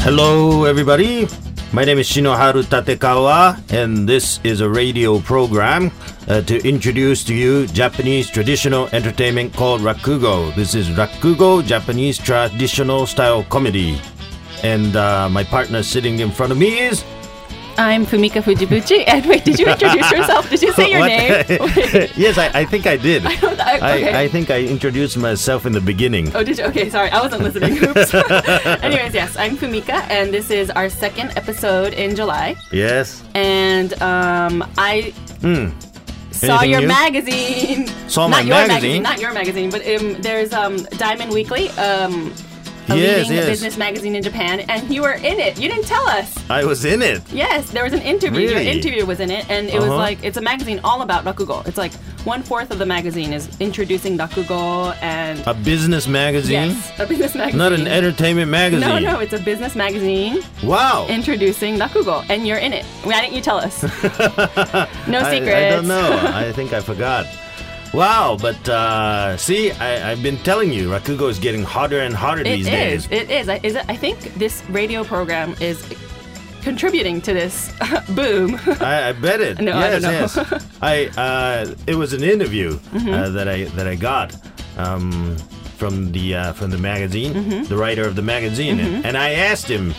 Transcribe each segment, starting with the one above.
Hello everybody, my name is Shinoharu Tatekawa and this is a radio program to introduce to you Japanese traditional entertainment called Rakugo. This is Rakugo, Japanese traditional style comedy. And my partner sitting in front of me is... I'm Fumika Fujibuchi. And wait, did you introduce yourself? Did you say your name? Yes, I think I did. Okay. I think I introduced myself in the beginning. Oh, did you? Okay, sorry. I wasn't listening. Oops. Anyways, yes, I'm Fumika, and this is our second episode in July. Yes. And I saw your magazine. Not your magazine, but there's Diamond Weekly. A leading business magazine in Japan, and you were in it. You didn't tell us. I was in it. Yes, there was an interview. Really? Your interview was in it, and it was like, it's a magazine all about Rakugo. It's like 1/4 of the magazine is introducing Rakugo and... A business magazine? Yes, a business magazine. Not an entertainment magazine. No, it's a business magazine. Wow. Introducing Rakugo, and you're in it. Why didn't you tell us? No secrets. I don't know. I think I forgot. Wow, but see, I've been telling you, Rakugo is getting hotter and hotter these days. It is. I think this radio program is contributing to this boom. I bet it. No, yes, I don't know. It was an interview that I got from the magazine, the writer of the magazine, and I asked him.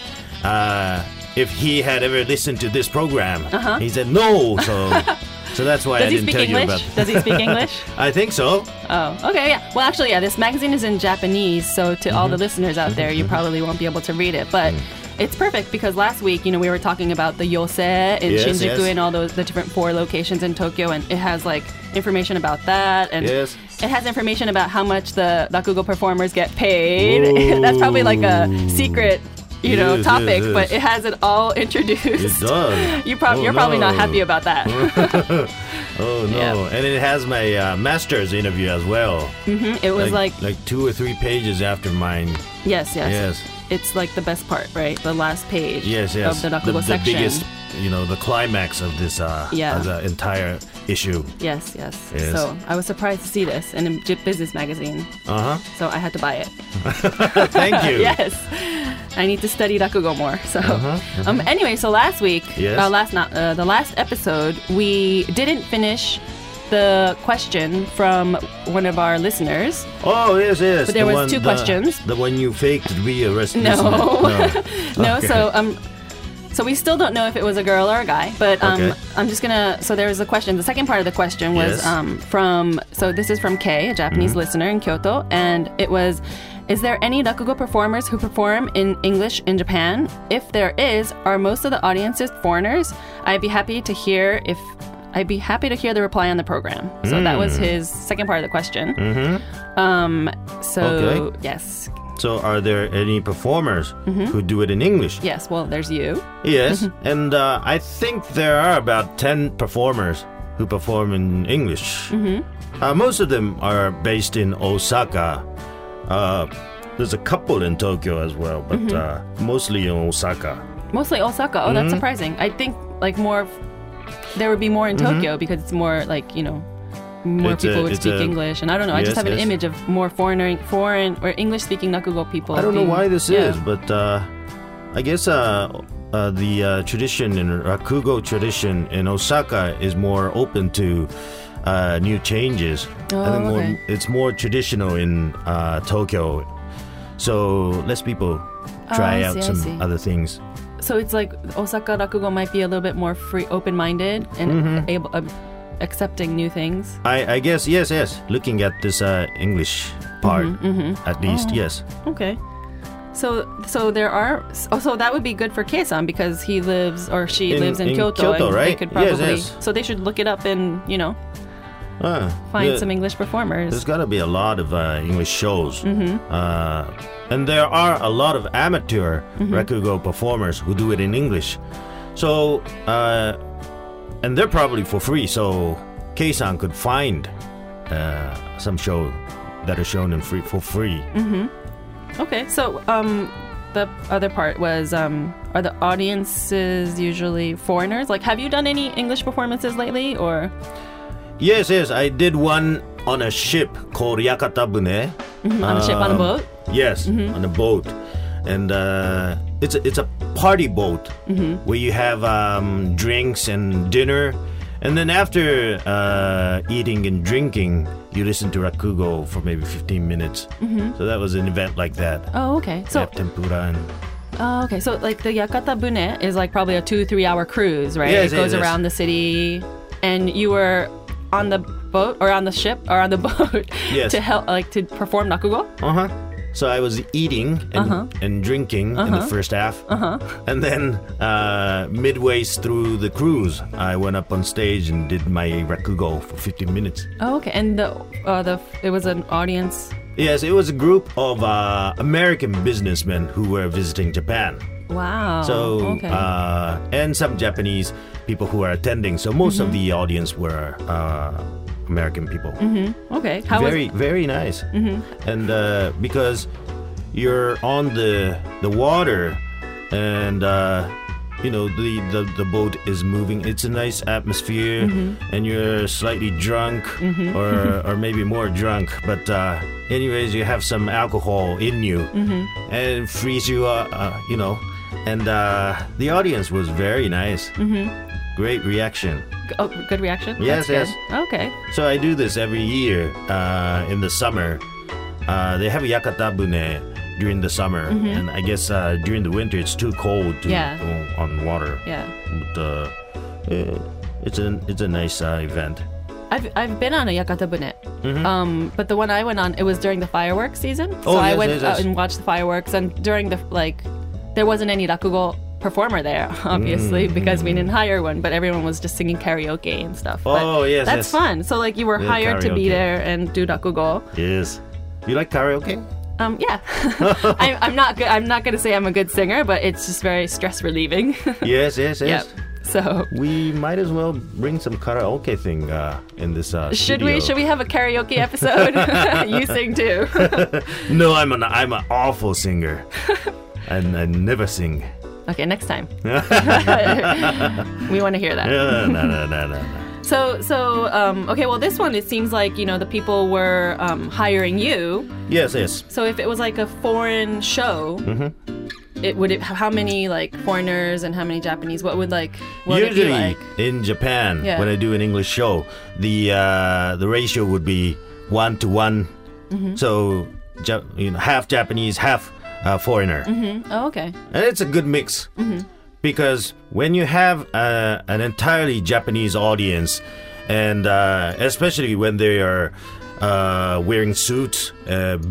If he had ever listened to this program, he said no. So that's why I didn't tell you about it. Does he speak English? I think so. Oh, okay. Yeah. Well, actually, yeah. This magazine is in Japanese, so to all the listeners out there, you probably won't be able to read it, but. It's perfect because last week, we were talking about the Yose in Shinjuku and all the different 4 locations in Tokyo, and it has like information about that, and it has information about how much the Rakugo performers get paid. That's probably like a secret topic, yes. But it has it all introduced. It does. You're probably not happy about that. Oh, no. Yeah. And it has my master's interview as well. It was like 2 or 3 pages after mine. Yes. It's like the best part, right? The last page of the Rakugo section. The biggest, the climax of this of the entire issue. Yes. So I was surprised to see this in a business magazine. So I had to buy it. Thank you. Yes. I need to study Rakugo more. So, anyway, so last week, the last episode, we didn't finish the question from one of our listeners. Oh, yes. But there was 2 questions. The one you faked to be a listener. No. So we still don't know if it was a girl or a guy, but I'm just gonna. So there was a question. The second part of the question was from. So this is from Kei, a Japanese listener in Kyoto, and it was. Is there any Rakugo performers who perform in English in Japan? If there is, are most of the audiences foreigners? I'd be happy to hear the reply on the program. So that was his second part of the question. Yes. So are there any performers who do it in English? Yes, well, there's you. Yes, and I think there are about 10 performers who perform in English. Most of them are based in Osaka. There's a couple in Tokyo as well, but mostly in Osaka. Mostly Osaka. Oh, that's surprising. I think like there would be more in Tokyo because it's more like, more people would speak English. And I don't know. I just have an image of more foreign or English-speaking Rakugo people. I don't know why this is, but I guess the tradition in Rakugo tradition in Osaka is more open to new changes. I think it's more traditional in Tokyo, so less people try out some other things. So it's like Osaka Rakugo might be a little bit more free, open-minded, and able accepting new things. I guess yes. Looking at this English part, at least yes. Okay. So there are. So that would be good for Kei-san because he lives or she lives in Kyoto, right? They could probably, So they should look it up and find some English performers. There's got to be a lot of English shows. Mm-hmm. And there are a lot of amateur mm-hmm. Rakugo performers who do it in English. So, and they're probably for free, so Kei-san could find some show that are shown in free for free. Mm-hmm. Okay, so the other part was, are the audiences usually foreigners? Like, have you done any English performances lately, or...? Yes, I did one on a ship called Yakatabune. Mm-hmm. On a ship, on a boat? Yes, mm-hmm. on a boat. And it's a party boat mm-hmm. where you have drinks and dinner. And then after eating and drinking, you listen to Rakugo for maybe 15 minutes. Mm-hmm. So that was an event like that. Oh, okay. So tempura and...okay, so like the Yakatabune is like probably a 2-3 hour cruise, right? Yes, it goes around the city, and you were...On the boat, or on the ship, or on the boat, yes. to help, like, to perform Rakugo? Uh-huh. So I was eating and, uh-huh. and drinking uh-huh. in the first half. Uh-huh. And then midway through the cruise, I went up on stage and did my Rakugo for 15 minutes. Oh, okay. And it was an audience? Yes, it was a group of American businessmen who were visiting Japan.Wow. So, okay. And some Japanese people who are attending. So most mm-hmm. of the audience were American people. Mm-hmm. Okay. How very, was... very nice. Mm-hmm. And because you're on the water and, you know, the boat is moving. It's a nice atmosphere mm-hmm. and you're slightly drunk mm-hmm. or maybe more drunk. But anyways, you have some alcohol in you mm-hmm. and it frees you up, you know.And the audience was very nice. Mm-hmm. Great reaction. Oh, good reaction? Yes, yes. Okay. So I do this every year in the summer. They have Yakatabune during the summer. Mm-hmm. And I guess during the winter it's too cold to go on water. Yeah. But it's a nice event. I've been on a Yakatabune. Mm-hmm. But the one I went on, it was during the fireworks season. So I went out and watched the fireworks. And during the, like...There wasn't any Rakugo performer there, obviously, because we didn't hire one, but everyone was just singing karaoke and stuff. Oh, but yes, that's fun. So, like, you were hired、karaoke. To be there and do Rakugo. Yes. You like karaoke? Yeah. I'm not going to say I'm a good singer, but it's just very stress relieving. Yes. Yep. So we might as well bring some karaoke thing in this studio. Should we have a karaoke episode? You sing too. No, I'm an awful singer. And I never sing. Okay, next time. We want to hear that. No. So, okay, well, this one, it seems like, you know, the people were hiring you. Yes. So if it was like a foreign show, mm-hmm. How many, like, foreigners and how many Japanese? Usually, it be like? In Japan, when I do an English show, the ratio would be 1 to 1. Mm-hmm. So, you know, half Japanese, half...foreigner. Mm-hmm. Oh, okay. And it's a good mix mm-hmm. because when you have an entirely Japanese audience, and especially when they are wearing suits,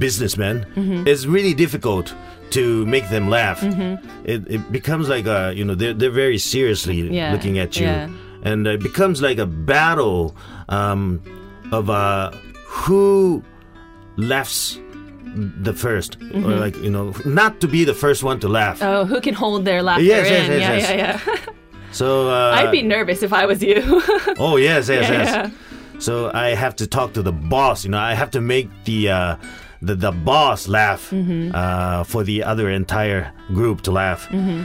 businessmen, mm-hmm. it's really difficult to make them laugh. Mm-hmm. It becomes like a, you know, they're very seriously looking at you, and it becomes like a battle of who laughs.The first, mm-hmm. or like, you know, not to be the first one to laugh. Oh, who can hold their laughter in? Yes. So, I'd be nervous if I was you. Oh, yes. So I have to talk to the boss, you know, I have to make the boss laugh mm-hmm. For the other entire group to laugh. Mm-hmm.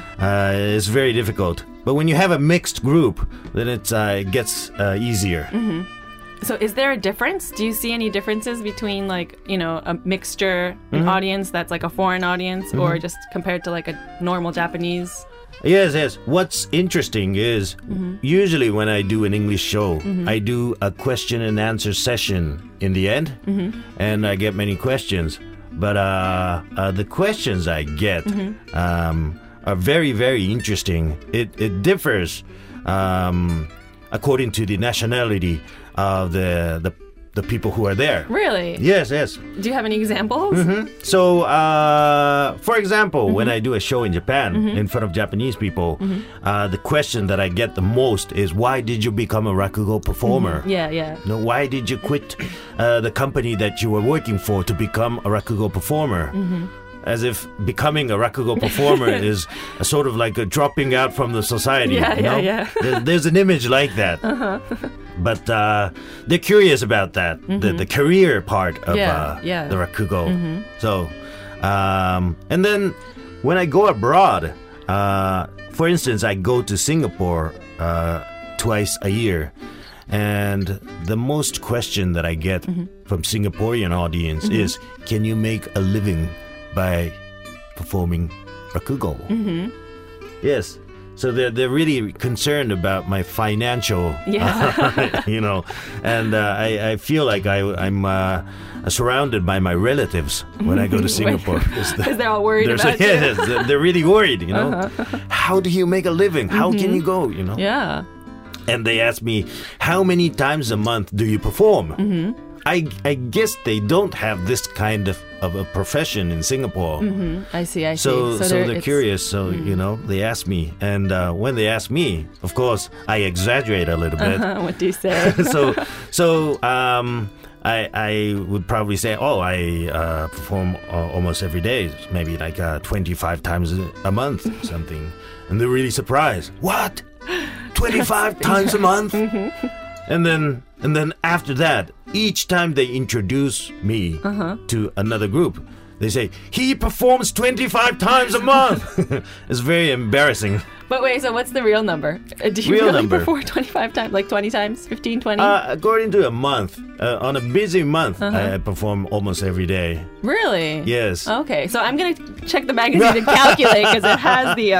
It's very difficult. But when you have a mixed group, then it gets easier. Mm-hmm.So is there a difference? Do you see any differences between, like, you know, a mixture, an mm-hmm. audience that's like a foreign audience mm-hmm. or just compared to like a normal Japanese? Yes. What's interesting is mm-hmm. usually when I do an English show, mm-hmm. I do a question and answer session in the end mm-hmm. and I get many questions. But the questions I get mm-hmm. Are very, very interesting. It differs according to the nationality.Of the people who are there. Really? Yes. Do you have any examples? Mm-hmm. So, for for example, when I do a show in Japan in front of Japanese people, the question that I get the most is, why did you become a Rakugo performer? Yeah, yeah. No, why did you quit the company that you were working for to become a Rakugo performer? As if becoming a Rakugo performer is a sort of like a dropping out from the society. Yeah, you know? There's an image like that. But they're curious about that, the career part of the Rakugo. So, and then when I go abroad, for instance, I go to Singapore twice a year. And the most question that I get from Singaporean audience is, can you make a living by performing Rakugo? Yes. So they're really concerned about my financial, you know, and I feel like I'm surrounded by my relatives when I go to Singapore. Because they're all worried about you. Yes, they're really worried, you know. How do you make a living? How can you go, you know? Yeah. And they ask me, how many times a month do you perform? I guess they don't have this kind of a profession in Singapore. I see. So they're curious. So, you know, they ask me. And when they ask me, of course, I exaggerate a little bit. What do you say? I would probably say, I perform almost every day, maybe like 25 times a month or something. And they're really surprised. What? 25 times a month? And then after that, each time they introduce me to another group, they say, he performs 25 times a month. It's very embarrassing. But wait, so what's the real number? Do you real really number. Perform 25 times, like 20 times, 15, 20? According to a month, on a busy month, I perform almost every day. Really? Yes. Okay, so I'm going to check the magazine and calculate because it has the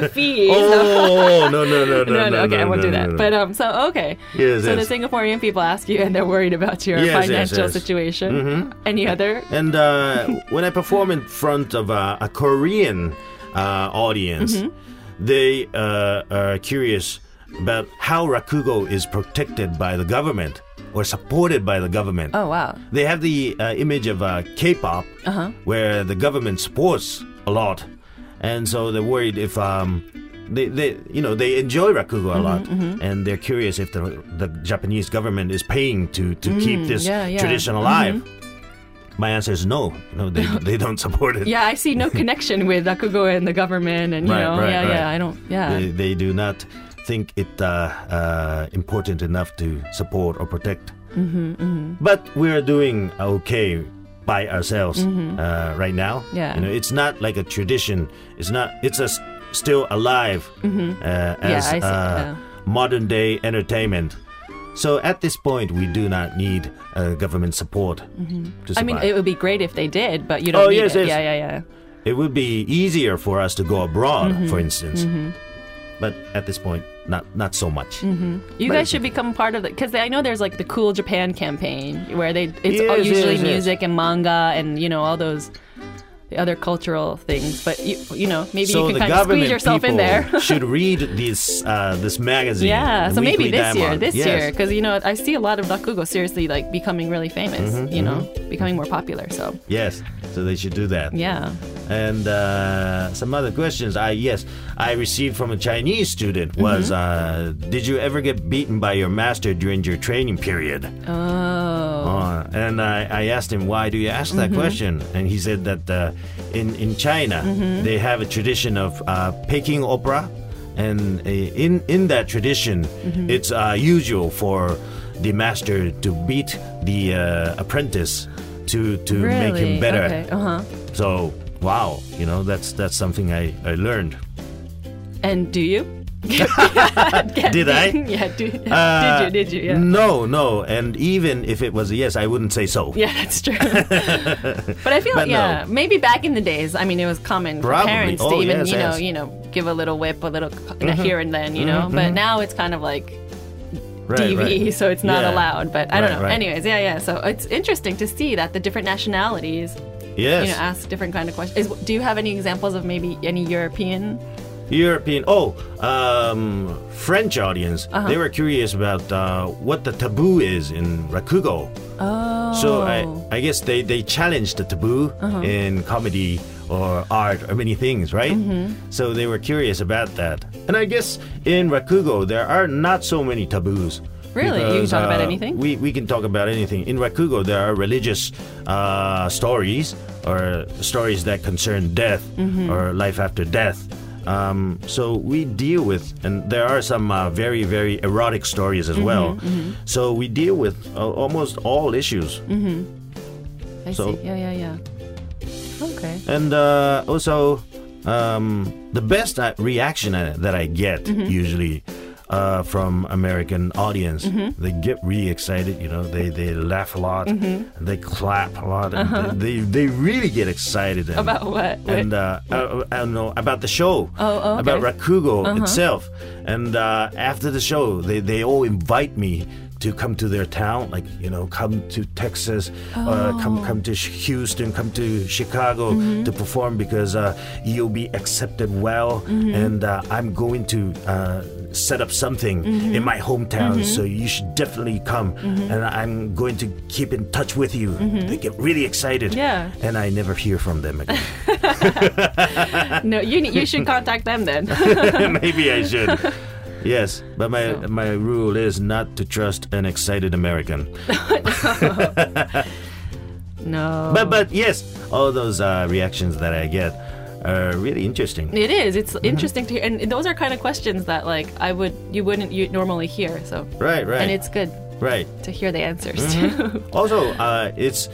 the fees. Oh, no. Okay, I won't do that. But so, okay. Yes, so the Singaporean people ask you and they're worried about your financial situation. Any other? And when I perform in front of a Korean audience, they are curious about how Rakugo is protected by the government or supported by the government. Oh, wow. They have the image of K-pop where the government supports a lot. And so they're worried if they enjoy Rakugo a lot, and they're curious if the Japanese government is paying to keep this tradition alive. My answer is no. They don't support it. Yeah, I see no connection with Rakugo and the government, and I don't. Yeah, they do not think it important enough to support or protect. But we're doing okay by ourselves right now. Yeah, you know, it's not like a tradition. It's not. It's still alive as modern day entertainment. So at this point, we do not need government support to survive. I mean, it would be great if they did, but you don't need it. Yeah. It would be easier for us to go abroad, for instance. But at this point, not so much. You guys should become part of it, because I know there's like the Cool Japan campaign, where it's usually music and manga and, you know, all those the other cultural things, but you know, maybe so you can kind of squeeze yourself in there. Should read this magazine. Yeah, so maybe this year, because you know, I see a lot of Rakugo seriously like becoming really famous. You know, becoming more popular. So yes, so they should do that. Yeah. And some other questions I received from a Chinese student was, did you ever get beaten by your master during your training period? And I asked him, why do you ask that question? And he said that in China, they have a tradition of Peking opera. And in that tradition, it's usual for the master to beat the apprentice to make him better. Okay. So, wow, you know, that's something I learned. And do you? Did I? Yeah, did you? Yeah. No. And even if it was a yes, I wouldn't say so. Yeah, that's true. But I feel like, maybe back in the days, I mean, it was common for parents to even, give a little whip, a little here and then, you know. But now it's kind of like DV, so it's not allowed. But I don't know. Right. Anyways, So it's interesting to see that the different nationalities, ask different kind of questions. Do you have any examples of maybe any European. French audience. They were curious about what the taboo is in Rakugo. So I guess they challenged the taboo in comedy or art or many things, right? Mm-hmm. So they were curious about that. And I guess in Rakugo, there are not so many taboos. Really? Because, you can talk about anything? We can talk about anything. In Rakugo, there are religious stories or stories that concern death mm-hmm. or life after death. So we deal with, and there are some very, very erotic stories as mm-hmm, well. Mm-hmm. So we deal with almost all issues. Mm-hmm. I see. Yeah. Okay. And also, the best reaction that I get mm-hmm. usually from American audience, mm-hmm. they get really excited. You know, they laugh a lot, mm-hmm. they clap a lot, and uh-huh. they really get excited. And, about what? And I don't know about the show. Oh, okay. About Rakugo uh-huh. itself. And after the show, they all invite me to come to their town, like, you know, come to Texas, come to Houston, come to Chicago mm-hmm. to perform because you'll be accepted well, mm-hmm. and I'm going to set up something mm-hmm. in my hometown, mm-hmm. so you should definitely come, mm-hmm. and I'm going to keep in touch with you. Mm-hmm. They get really excited, yeah. and I never hear from them again. No, you should contact them then. Maybe I should. Yes, but my rule is not to trust an excited American. No. But yes, all those reactions that I get are really interesting. It is. It's interesting to hear, and those are kind of questions that like you wouldn't normally hear. So right, and it's good to hear the answers too. Also, it's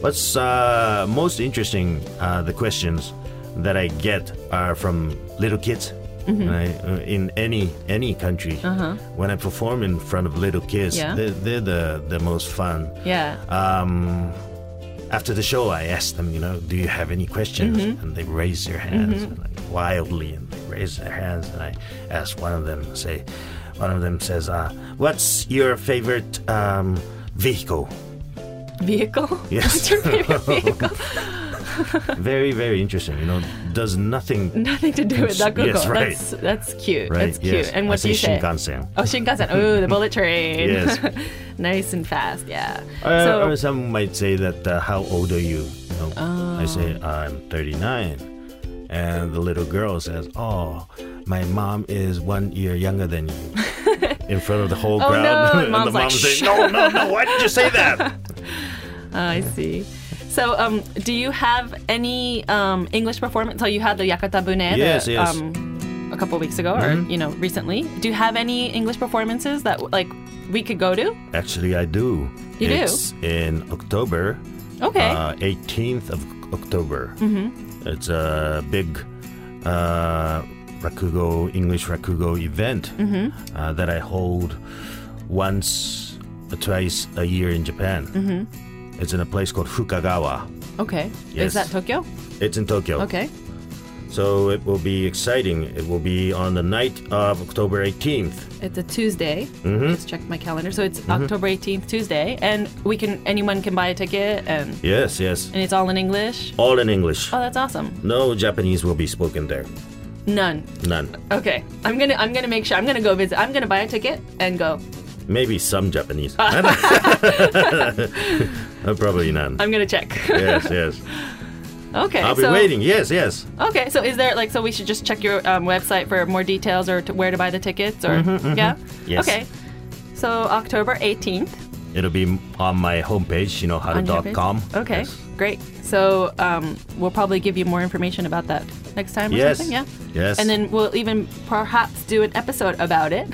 what's most interesting. The questions that I get are from little kids. Mm-hmm. In any country, uh-huh. when I perform in front of little kids, yeah. they're the most fun. Yeah. After the show, I ask them, you know, do you have any questions? Mm-hmm. And they raise their hands mm-hmm. like, wildly, and they raise their hands. And I ask one of them says, "What's your favorite vehicle?" Vehicle? Yes. What's your favorite vehicle? Very, very interesting. You know, does nothing to do with Rakugo. Yes, right. That's cute. Right? That's cute. Yes. And what do you say? Shinkansen. Oh, Shinkansen. Oh, the bullet train. Yes. Nice and fast. Yeah. Or some might say that how old are you? You know, I say I'm 39. And the little girl says, "Oh, my mom is 1 year younger than you." In front of the whole crowd. No. And the mom says, No, why did you say that? I see. So, do you have any English performance? So you had the Yakatabune yes. A couple of weeks ago, mm-hmm. or recently. Do you have any English performances that we could go to? Actually, I do. It's in October. Okay. 18th of October. Mm-hmm. It's a big Rakugo English Rakugo event mm-hmm. That I hold once or twice a year in Japan. Mm-hmm. It's in a place called Fukagawa. Okay. Yes. Is that Tokyo? It's in Tokyo. Okay. So it will be exciting. It will be on the night of October 18th. It's a Tuesday. Mm-hmm. Let's check my calendar. So it's mm-hmm. October 18th, Tuesday. And anyone can buy a ticket. And Yes. And it's all in English? All in English. Oh, that's awesome. No Japanese will be spoken there. None. Okay. I'm gonna make sure. I'm gonna go visit. I'm gonna buy a ticket and go. Maybe some Japanese. Probably none. I'm going to check. Yes. Okay. I'll be waiting. Yes. Okay. So is there so we should just check your website for more details or where to buy the tickets or mm-hmm. yeah? Yes. Okay. So October 18th. It'll be on my homepage, howto.com. Okay. Yes. Great. So we'll probably give you more information about that next time or something, yeah? Yes. And then we'll even perhaps do an episode about it.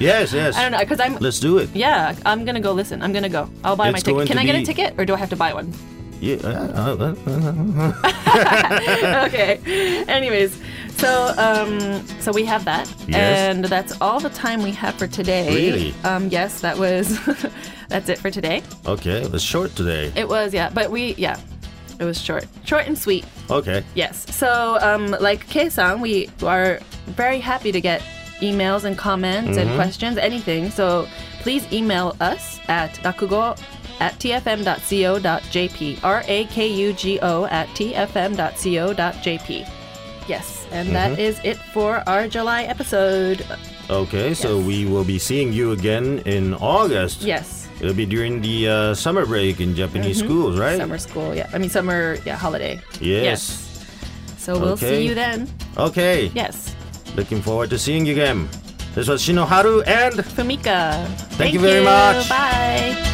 yes. I don't know, because Let's do it. Yeah, I'm going to go listen. I'm going to go. I'll buy my ticket. Can I get a ticket or do I have to buy one? Yeah. Okay. Anyways, so we have that. Yes. And that's all the time we have for today. Really? Yes, that was... That's it for today. Okay, it was short today. It was, yeah. But it was short. Short and sweet. Okay. Yes. So, like Kei-san, we are very happy to get emails and comments mm-hmm. and questions, anything. So, please email us at rakugo@tfm.co.jp. rakugo@tfm.co.jp. Yes. And mm-hmm. that is it for our July episode. Okay, so we will be seeing you again in August. Yes. It'll be during the summer break in Japanese mm-hmm. schools, right? Summer school, yeah. I mean, summer holiday. Yes. So we'll see you then. Okay. Yes. Looking forward to seeing you again. This was Shinoharu and Fumika. Thank you very much. Bye.